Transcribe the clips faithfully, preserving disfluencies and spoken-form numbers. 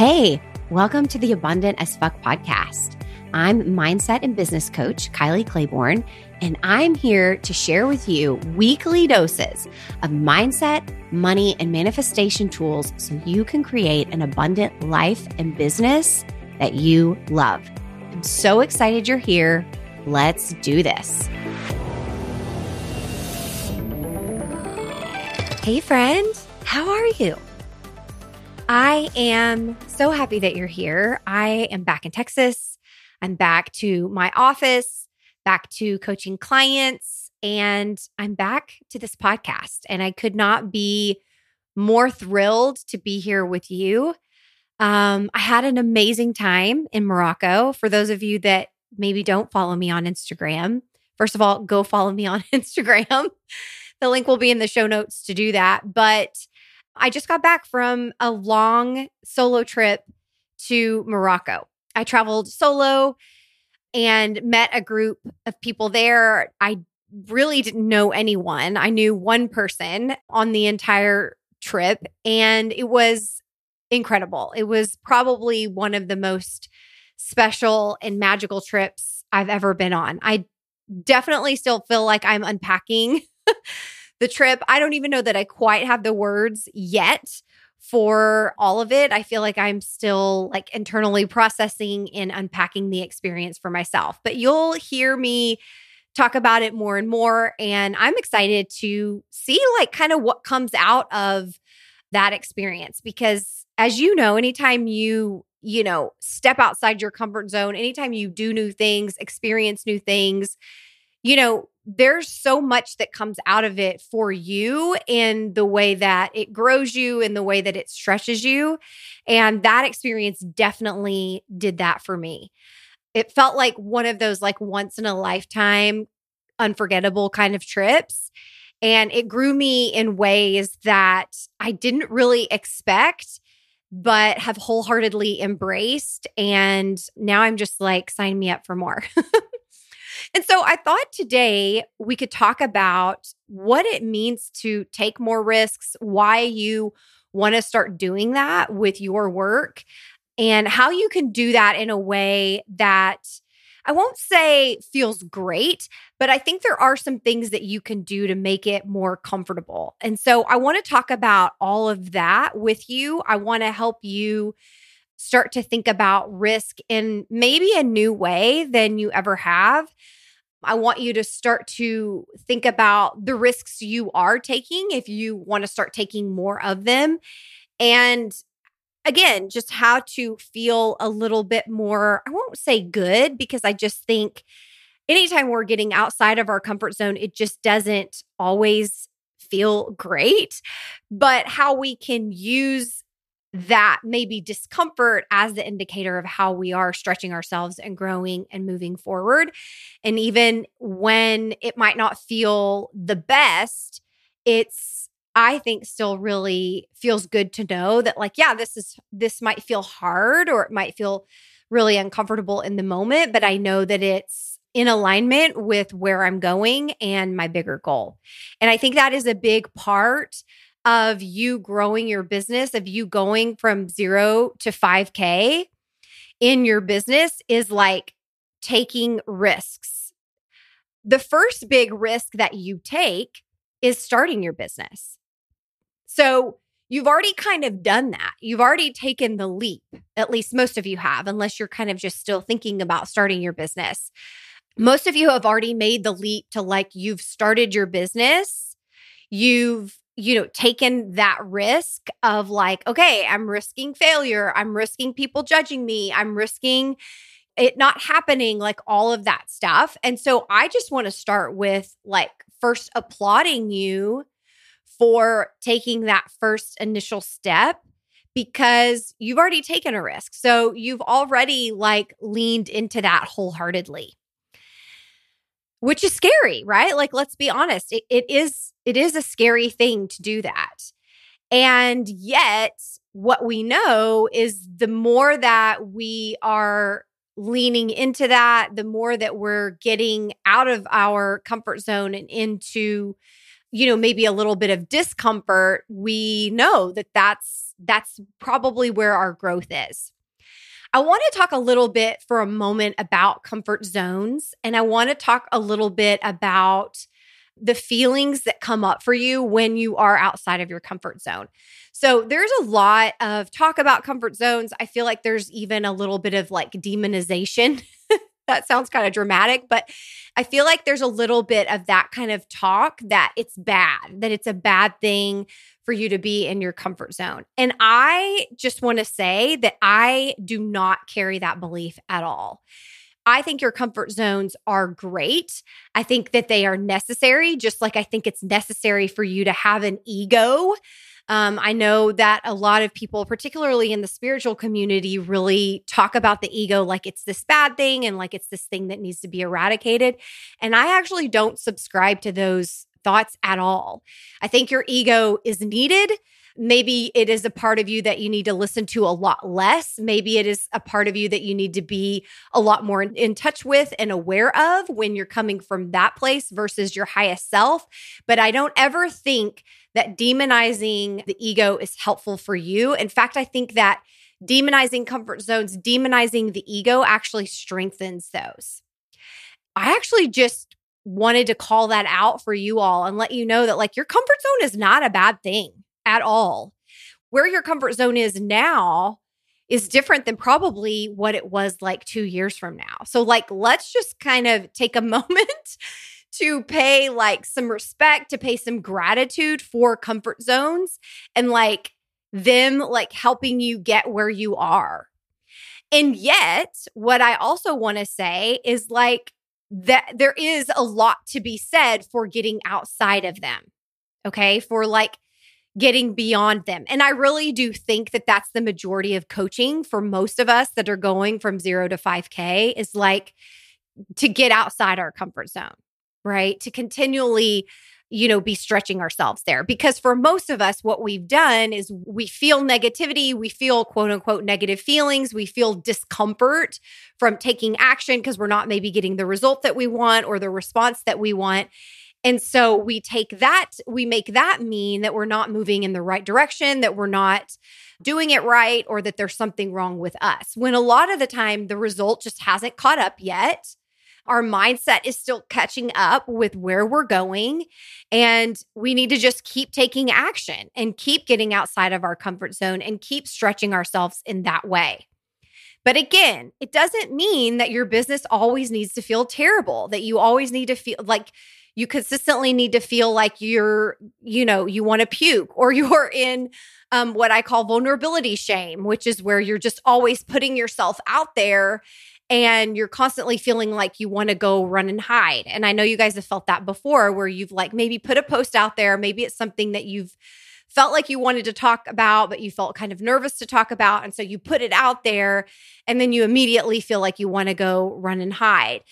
Hey, welcome to the Abundant as Fuck podcast. I'm mindset and business coach, Kylie Claiborne, and I'm here to share with you weekly doses of mindset, money, and manifestation tools so you can create an abundant life and business that you love. I'm so excited you're here. Let's do this. Hey, friend, how are you? I am so happy that you're here. I am back in Texas. I'm back to my office, back to coaching clients, and I'm back to this podcast. And I could not be more thrilled to be here with you. Um, I had an amazing time in Morocco. For those of you that maybe don't follow me on Instagram, first of all, go follow me on Instagram. The link will be in the show notes to do that. But I just got back from a long solo trip to Morocco. I traveled solo and met a group of people there. I really didn't know anyone. I knew one person on the entire trip, and it was incredible. It was probably one of the most special and magical trips I've ever been on. I definitely still feel like I'm unpacking the trip. I don't even know that I quite have the words yet for all of it. I feel like I'm still like internally processing and unpacking the experience for myself. But you'll hear me talk about it more and more. And I'm excited to see like kind of what comes out of that experience. Because as you know, anytime you, you know, step outside your comfort zone, anytime you do new things, experience new things, you know, there's so much that comes out of it for you in the way that it grows you, in the way that it stretches you. And that experience definitely did that for me. It felt like one of those like once in a lifetime, unforgettable kind of trips. And it grew me in ways that I didn't really expect, but have wholeheartedly embraced. And now I'm just like, sign me up for more. And so I thought today we could talk about what it means to take more risks, why you want to start doing that with your work, and how you can do that in a way that I won't say feels great, but I think there are some things that you can do to make it more comfortable. And so I want to talk about all of that with you. I want to help you start to think about risk in maybe a new way than you ever have. I want you to start to think about the risks you are taking if you want to start taking more of them. And again, just how to feel a little bit more, I won't say good, because I just think anytime we're getting outside of our comfort zone, it just doesn't always feel great. But how we can use that maybe discomfort as the indicator of how we are stretching ourselves and growing and moving forward. And even when it might not feel the best, it's, I think, still really feels good to know that like, yeah, this is, this might feel hard or it might feel really uncomfortable in the moment, but I know that it's in alignment with where I'm going and my bigger goal. And I think that is a big part of you growing your business, of you going from zero to five K in your business is like taking risks. The first big risk that you take is starting your business. So you've already kind of done that. You've already taken the leap, at least most of you have, unless you're kind of just still thinking about starting your business. Most of you have already made the leap to like, you've started your business. You've you know, taken that risk of like, okay, I'm risking failure. I'm risking people judging me. I'm risking it not happening, like all of that stuff. And so I just want to start with like first applauding you for taking that first initial step because you've already taken a risk. So you've already like leaned into that wholeheartedly, which is scary, right? Like, let's be honest. It, it is It is a scary thing to do that. And yet, what we know is the more that we are leaning into that, the more that we're getting out of our comfort zone and into, you know, maybe a little bit of discomfort, we know that that's that's probably where our growth is. I want to talk a little bit for a moment about comfort zones, and I want to talk a little bit about the feelings that come up for you when you are outside of your comfort zone. So there's a lot of talk about comfort zones. I feel like there's even a little bit of like demonization. That sounds kind of dramatic, but I feel like there's a little bit of that kind of talk that it's bad, that it's a bad thing for you to be in your comfort zone. And I just want to say that I do not carry that belief at all. I think your comfort zones are great. I think that they are necessary, just like I think it's necessary for you to have an ego. Um, I know that a lot of people, particularly in the spiritual community, really talk about the ego like it's this bad thing and like it's this thing that needs to be eradicated. And I actually don't subscribe to those thoughts at all. I think your ego is needed. Maybe it is a part of you that you need to listen to a lot less. Maybe it is a part of you that you need to be a lot more in, in touch with and aware of when you're coming from that place versus your highest self. But I don't ever think that demonizing the ego is helpful for you. In fact, I think that demonizing comfort zones, demonizing the ego actually strengthens those. I actually just wanted to call that out for you all and let you know that like your comfort zone is not a bad thing at all. Where your comfort zone is now is different than probably what it was like two years from now. So like, let's just kind of take a moment to pay like some respect, to pay some gratitude for comfort zones and like them like helping you get where you are. And yet, what I also want to say is like that there is a lot to be said for getting outside of them, okay? For like getting beyond them. And I really do think that that's the majority of coaching for most of us that are going from zero to five K is like to get outside our comfort zone, right? To continually, you know, be stretching ourselves there. Because for most of us, what we've done is we feel negativity, we feel quote unquote negative feelings, we feel discomfort from taking action because we're not maybe getting the result that we want or the response that we want. And so we take that, we make that mean that we're not moving in the right direction, that we're not doing it right, or that there's something wrong with us. When a lot of the time, the result just hasn't caught up yet. Our mindset is still catching up with where we're going, and we need to just keep taking action and keep getting outside of our comfort zone and keep stretching ourselves in that way. But again, it doesn't mean that your business always needs to feel terrible, that you always need to feel like you consistently need to feel like you're, you know, you want to puke or you're in um, what I call vulnerability shame, which is where you're just always putting yourself out there and you're constantly feeling like you want to go run and hide. And I know you guys have felt that before where you've like maybe put a post out there. Maybe it's something that you've felt like you wanted to talk about, but you felt kind of nervous to talk about. And so you put it out there and then you immediately feel like you want to go run and hide.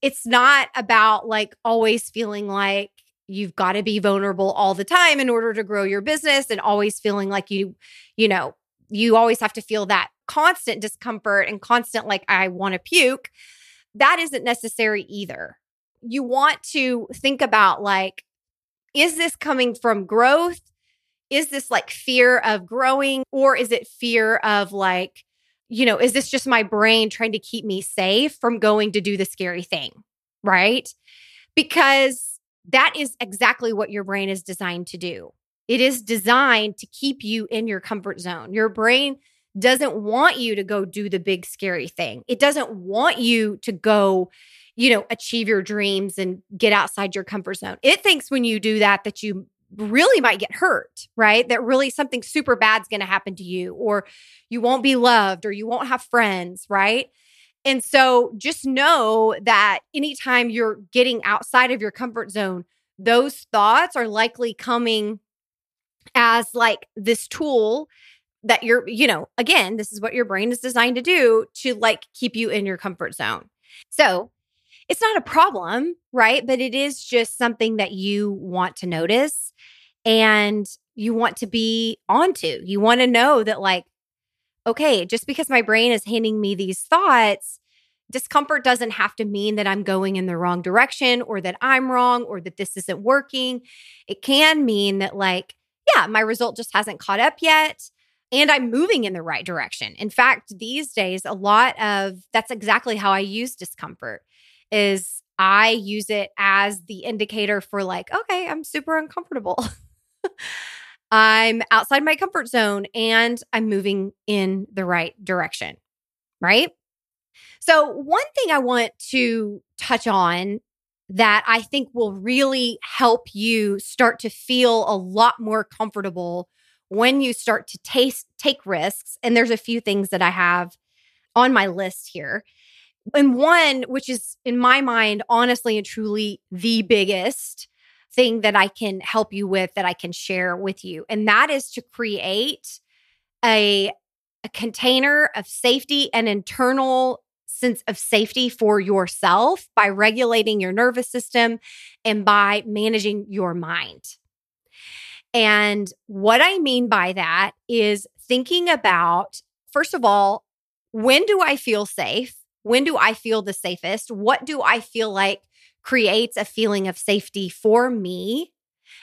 It's not about like always feeling like you've got to be vulnerable all the time in order to grow your business and always feeling like you, you know, you always have to feel that constant discomfort and constant like, I want to puke. That isn't necessary either. You want to think about like, is this coming from growth? Is this like fear of growing, or is it fear of like, you know, is this just my brain trying to keep me safe from going to do the scary thing, right? Because that is exactly what your brain is designed to do. It is designed to keep you in your comfort zone. Your brain doesn't want you to go do the big scary thing. It doesn't want you to go, you know, achieve your dreams and get outside your comfort zone. It thinks when you do that, that you really might get hurt, right? That really something super bad's going to happen to you, or you won't be loved, or you won't have friends, right? And so just know that anytime you're getting outside of your comfort zone, those thoughts are likely coming as like this tool that you're, you know, again, this is what your brain is designed to do to like keep you in your comfort zone. So it's not a problem, right? But it is just something that you want to notice and you want to be onto. You want to know that like, okay, just because my brain is handing me these thoughts, discomfort doesn't have to mean that I'm going in the wrong direction or that I'm wrong or that this isn't working. It can mean that like, yeah, my result just hasn't caught up yet. And I'm moving in the right direction. In fact, these days, a lot of that's exactly how I use discomfort is I use it as the indicator for like, okay, I'm super uncomfortable. I'm outside my comfort zone and I'm moving in the right direction, right? So one thing I want to touch on that I think will really help you start to feel a lot more comfortable when you start to taste, take risks, and there's a few things that I have on my list here. And one, which is in my mind, honestly and truly the biggest thing that I can help you with, that I can share with you, and that is to create a, a container of safety, an internal sense of safety for yourself by regulating your nervous system and by managing your mind. And what I mean by that is thinking about, first of all, when do I feel safe? When do I feel the safest? What do I feel like creates a feeling of safety for me?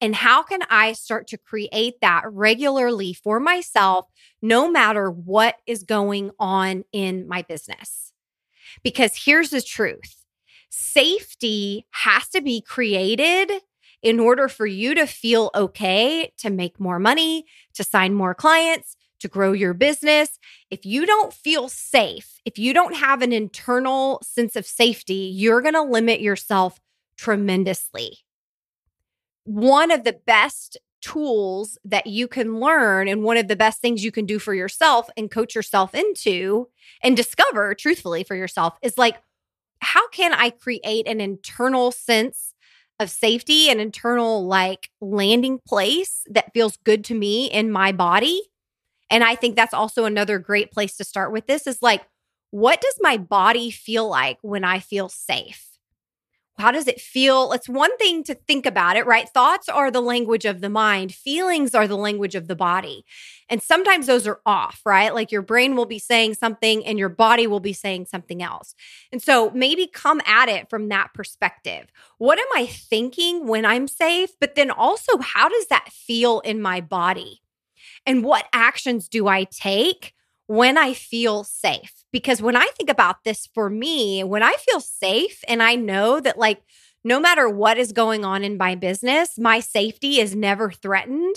And how can I start to create that regularly for myself, no matter what is going on in my business? Because here's the truth. Safety has to be created in order for you to feel okay, to make more money, to sign more clients, to grow your business. If you don't feel safe, if you don't have an internal sense of safety, you're going to limit yourself tremendously. One of the best tools that you can learn and one of the best things you can do for yourself and coach yourself into and discover truthfully for yourself is like, how can I create an internal sense of safety, an internal like landing place that feels good to me in my body? And I think that's also another great place to start with this is like, what does my body feel like when I feel safe? How does it feel? It's one thing to think about it, right? Thoughts are the language of the mind. Feelings are the language of the body. And sometimes those are off, right? Like your brain will be saying something and your body will be saying something else. And so maybe come at it from that perspective. What am I thinking when I'm safe? But then also, how does that feel in my body? And what actions do I take when I feel safe? Because when I think about this for me, when I feel safe and I know that like no matter what is going on in my business, my safety is never threatened,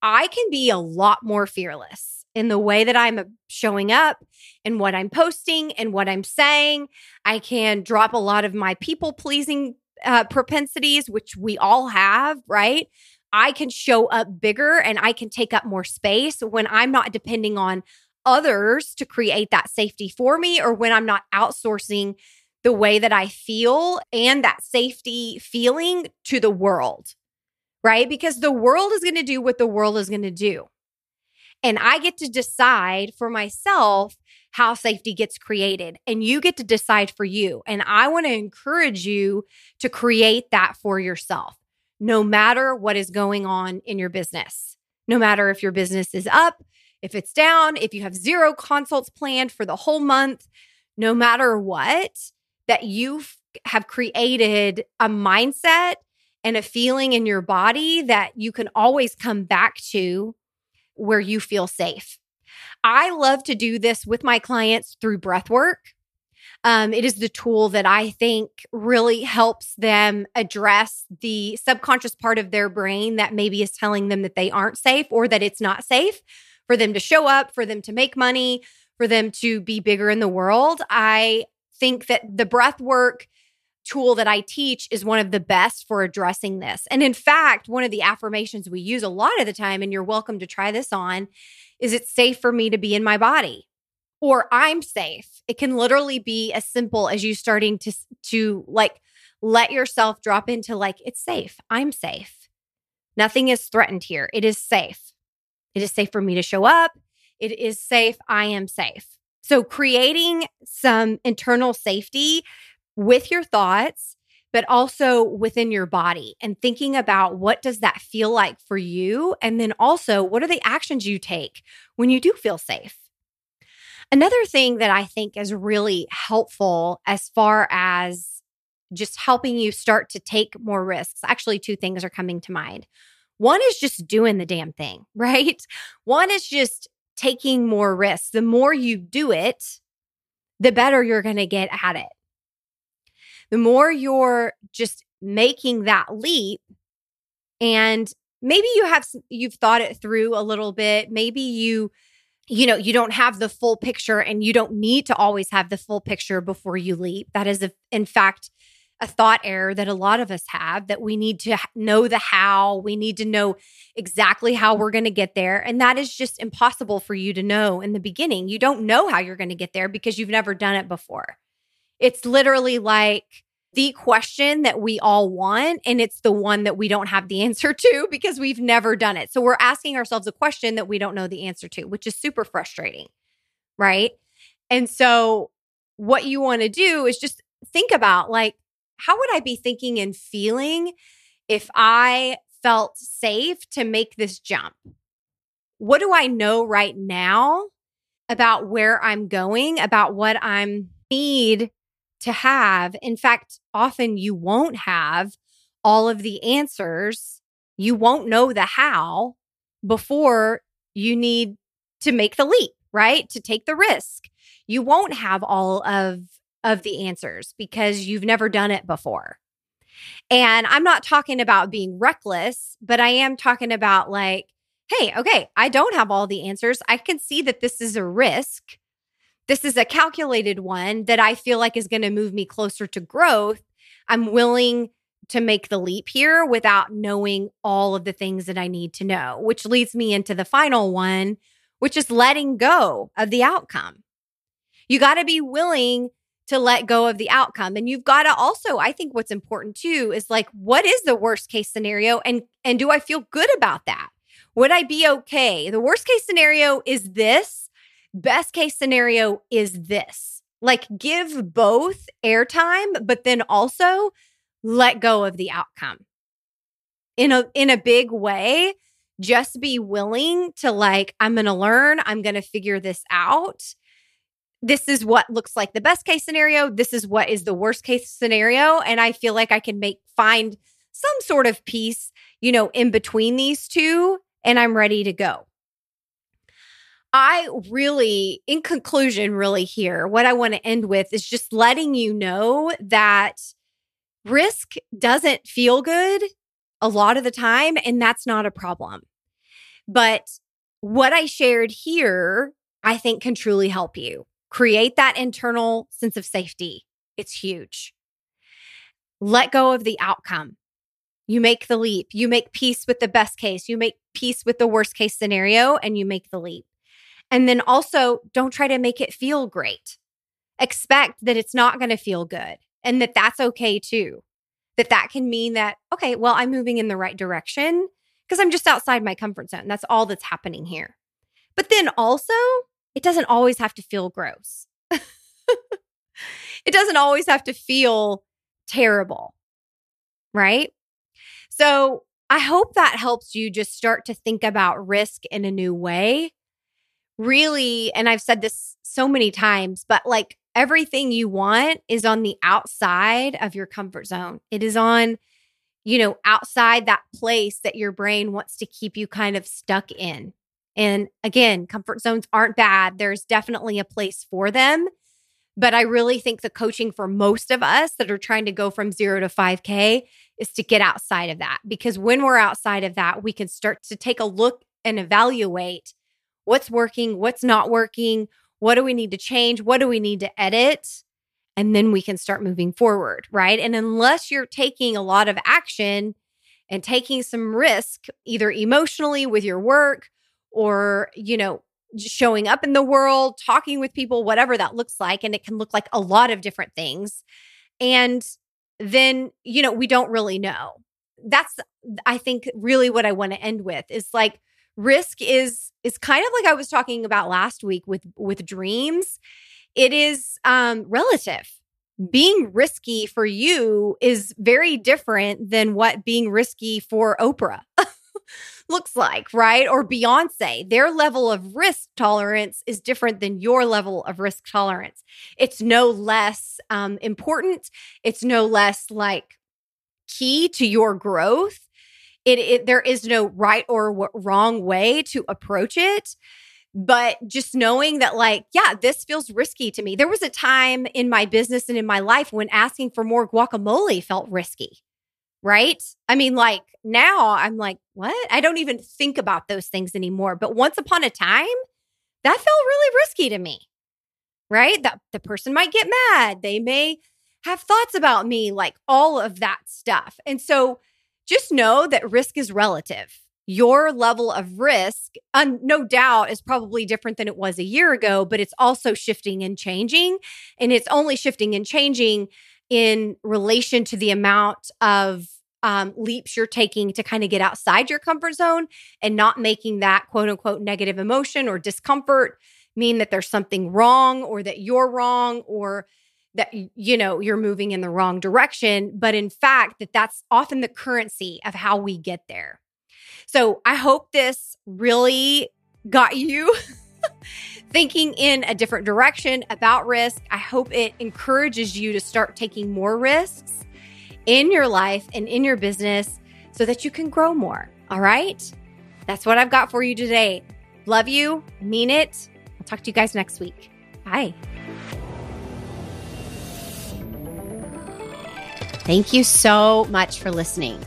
I can be a lot more fearless in the way that I'm showing up and what I'm posting and what I'm saying. I can drop a lot of my people-pleasing uh, propensities, which we all have, right? I can show up bigger and I can take up more space when I'm not depending on others to create that safety for me, or when I'm not outsourcing the way that I feel and that safety feeling to the world, right? Because the world is going to do what the world is going to do. And I get to decide for myself how safety gets created, and you get to decide for you. And I want to encourage you to create that for yourself, no matter what is going on in your business, no matter if your business is up, if it's down, if you have zero consults planned for the whole month, no matter what, that you have created a mindset and a feeling in your body that you can always come back to where you feel safe. I love to do this with my clients through breath work. Um, it is the tool that I think really helps them address the subconscious part of their brain that maybe is telling them that they aren't safe or that it's not safe for them to show up, for them to make money, for them to be bigger in the world. I think that the breath work tool that I teach is one of the best for addressing this. And in fact, one of the affirmations we use a lot of the time, and you're welcome to try this on, is it's safe for me to be in my body. Or I'm safe. It can literally be as simple as you starting to, to like let yourself drop into like, it's safe. I'm safe. Nothing is threatened here. It is safe. It is safe for me to show up. It is safe. I am safe. So creating some internal safety with your thoughts, but also within your body, and thinking about what does that feel like for you? And then also, what are the actions you take when you do feel safe? Another thing that I think is really helpful as far as just helping you start to take more risks, actually two things are coming to mind. One is just doing the damn thing, right? One is just taking more risks. The more you do it, the better you're going to get at it. The more you're just making that leap, and maybe you have you've thought it through a little bit. Maybe you you know, you don't have the full picture, and you don't need to always have the full picture before you leap. That is a, in fact a thought error that a lot of us have, that we need to know the how, we need to know exactly how we're going to get there. And that is just impossible for you to know in the beginning. You don't know how you're going to get there because you've never done it before. It's literally like the question that we all want, and it's the one that we don't have the answer to because we've never done it. So we're asking ourselves a question that we don't know the answer to, which is super frustrating, right? And so what you want to do is just think about, like, how would I be thinking and feeling if I felt safe to make this jump? What do I know right now about where I'm going, about what I need to have? In fact, often you won't have all of the answers. You won't know the how before you need to make the leap, right? To take the risk. You won't have all of of the answers because you've never done it before. And I'm not talking about being reckless, but I am talking about like, hey, okay, I don't have all the answers. I can see that this is a risk. This is a calculated one that I feel like is going to move me closer to growth. I'm willing to make the leap here without knowing all of the things that I need to know, which leads me into the final one, which is letting go of the outcome. You got to be willing to let go of the outcome. And you've got to also, I think what's important too is like, what is the worst case scenario? And, and do I feel good about that? Would I be okay? The worst case scenario is this. Best case scenario is this. Like, give both airtime, but then also let go of the outcome. In a, in a big way, just be willing to like, I'm going to learn, I'm going to figure this out. This is what looks like the best case scenario. This is what is the worst case scenario. And I feel like I can make find some sort of peace, you know, in between these two, and I'm ready to go. I really, in conclusion, really here, what I want to end with is just letting you know that risk doesn't feel good a lot of the time, and that's not a problem. But what I shared here, I think can truly help you. Create that internal sense of safety. It's huge. Let go of the outcome. You make the leap. You make peace with the best case. You make peace with the worst case scenario, and you make the leap. And then also, don't try to make it feel great. Expect that it's not going to feel good, and that that's okay too. That that can mean that, okay, well, I'm moving in the right direction because I'm just outside my comfort zone. That's all that's happening here. But then also, it doesn't always have to feel gross. It doesn't always have to feel terrible, right? So I hope that helps you just start to think about risk in a new way. Really, and I've said this so many times, but like everything you want is on the outside of your comfort zone. It is on, you know, outside that place that your brain wants to keep you kind of stuck in. And again, comfort zones aren't bad. There's definitely a place for them. But I really think the coaching for most of us that are trying to go from zero to five K is to get outside of that. Because when we're outside of that, we can start to take a look and evaluate what's working, what's not working, what do we need to change, what do we need to edit, and then we can start moving forward, right? And unless you're taking a lot of action and taking some risk, either emotionally with your work, or, you know, showing up in the world, talking with people, whatever that looks like. And it can look like a lot of different things. And then, you know, we don't really know. That's, I think, really what I want to end with is like risk is is kind of like I was talking about last week with, with dreams. It is um, relative. Being risky for you is very different than what being risky for Oprah looks like, right? Or Beyonce. Their level of risk tolerance is different than your level of risk tolerance. It's no less um, important. It's no less like key to your growth. It, it there is no right or w- wrong way to approach it. But just knowing that, like, yeah, this feels risky to me. There was a time in my business and in my life when asking for more guacamole felt risky, right? I mean, like, now I'm like, what? I don't even think about those things anymore. But once upon a time, that felt really risky to me, right? That the person might get mad. They may have thoughts about me, like all of that stuff. And so just know that risk is relative. Your level of risk, un- no doubt, is probably different than it was a year ago, but it's also shifting and changing. And it's only shifting and changing in relation to the amount of um, leaps you're taking to kind of get outside your comfort zone and not making that quote unquote negative emotion or discomfort mean that there's something wrong or that you're wrong or that, you know, you're moving in the wrong direction. But in fact, that that's often the currency of how we get there. So I hope this really got you thinking in a different direction about risk. I hope it encourages you to start taking more risks in your life and in your business so that you can grow more. All right? That's what I've got for you today. Love you. Mean it. I'll talk to you guys next week. Bye. Thank you so much for listening.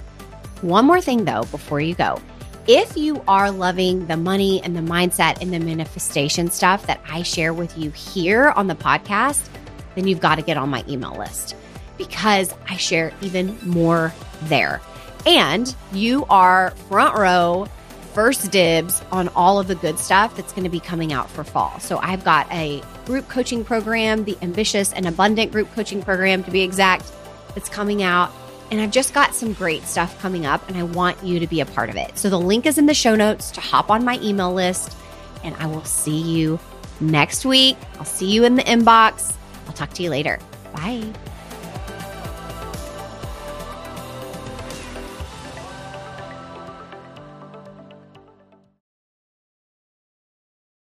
One more thing though, before you go. If you are loving the money and the mindset and the manifestation stuff that I share with you here on the podcast, then you've got to get on my email list because I share even more there. And you are front row, first dibs on all of the good stuff that's going to be coming out for fall. So I've got a group coaching program, the Ambitious and Abundant group coaching program to be exact, that's coming out. And I've just got some great stuff coming up and I want you to be a part of it. So the link is in the show notes to hop on my email list and I will see you next week. I'll see you in the inbox. I'll talk to you later. Bye.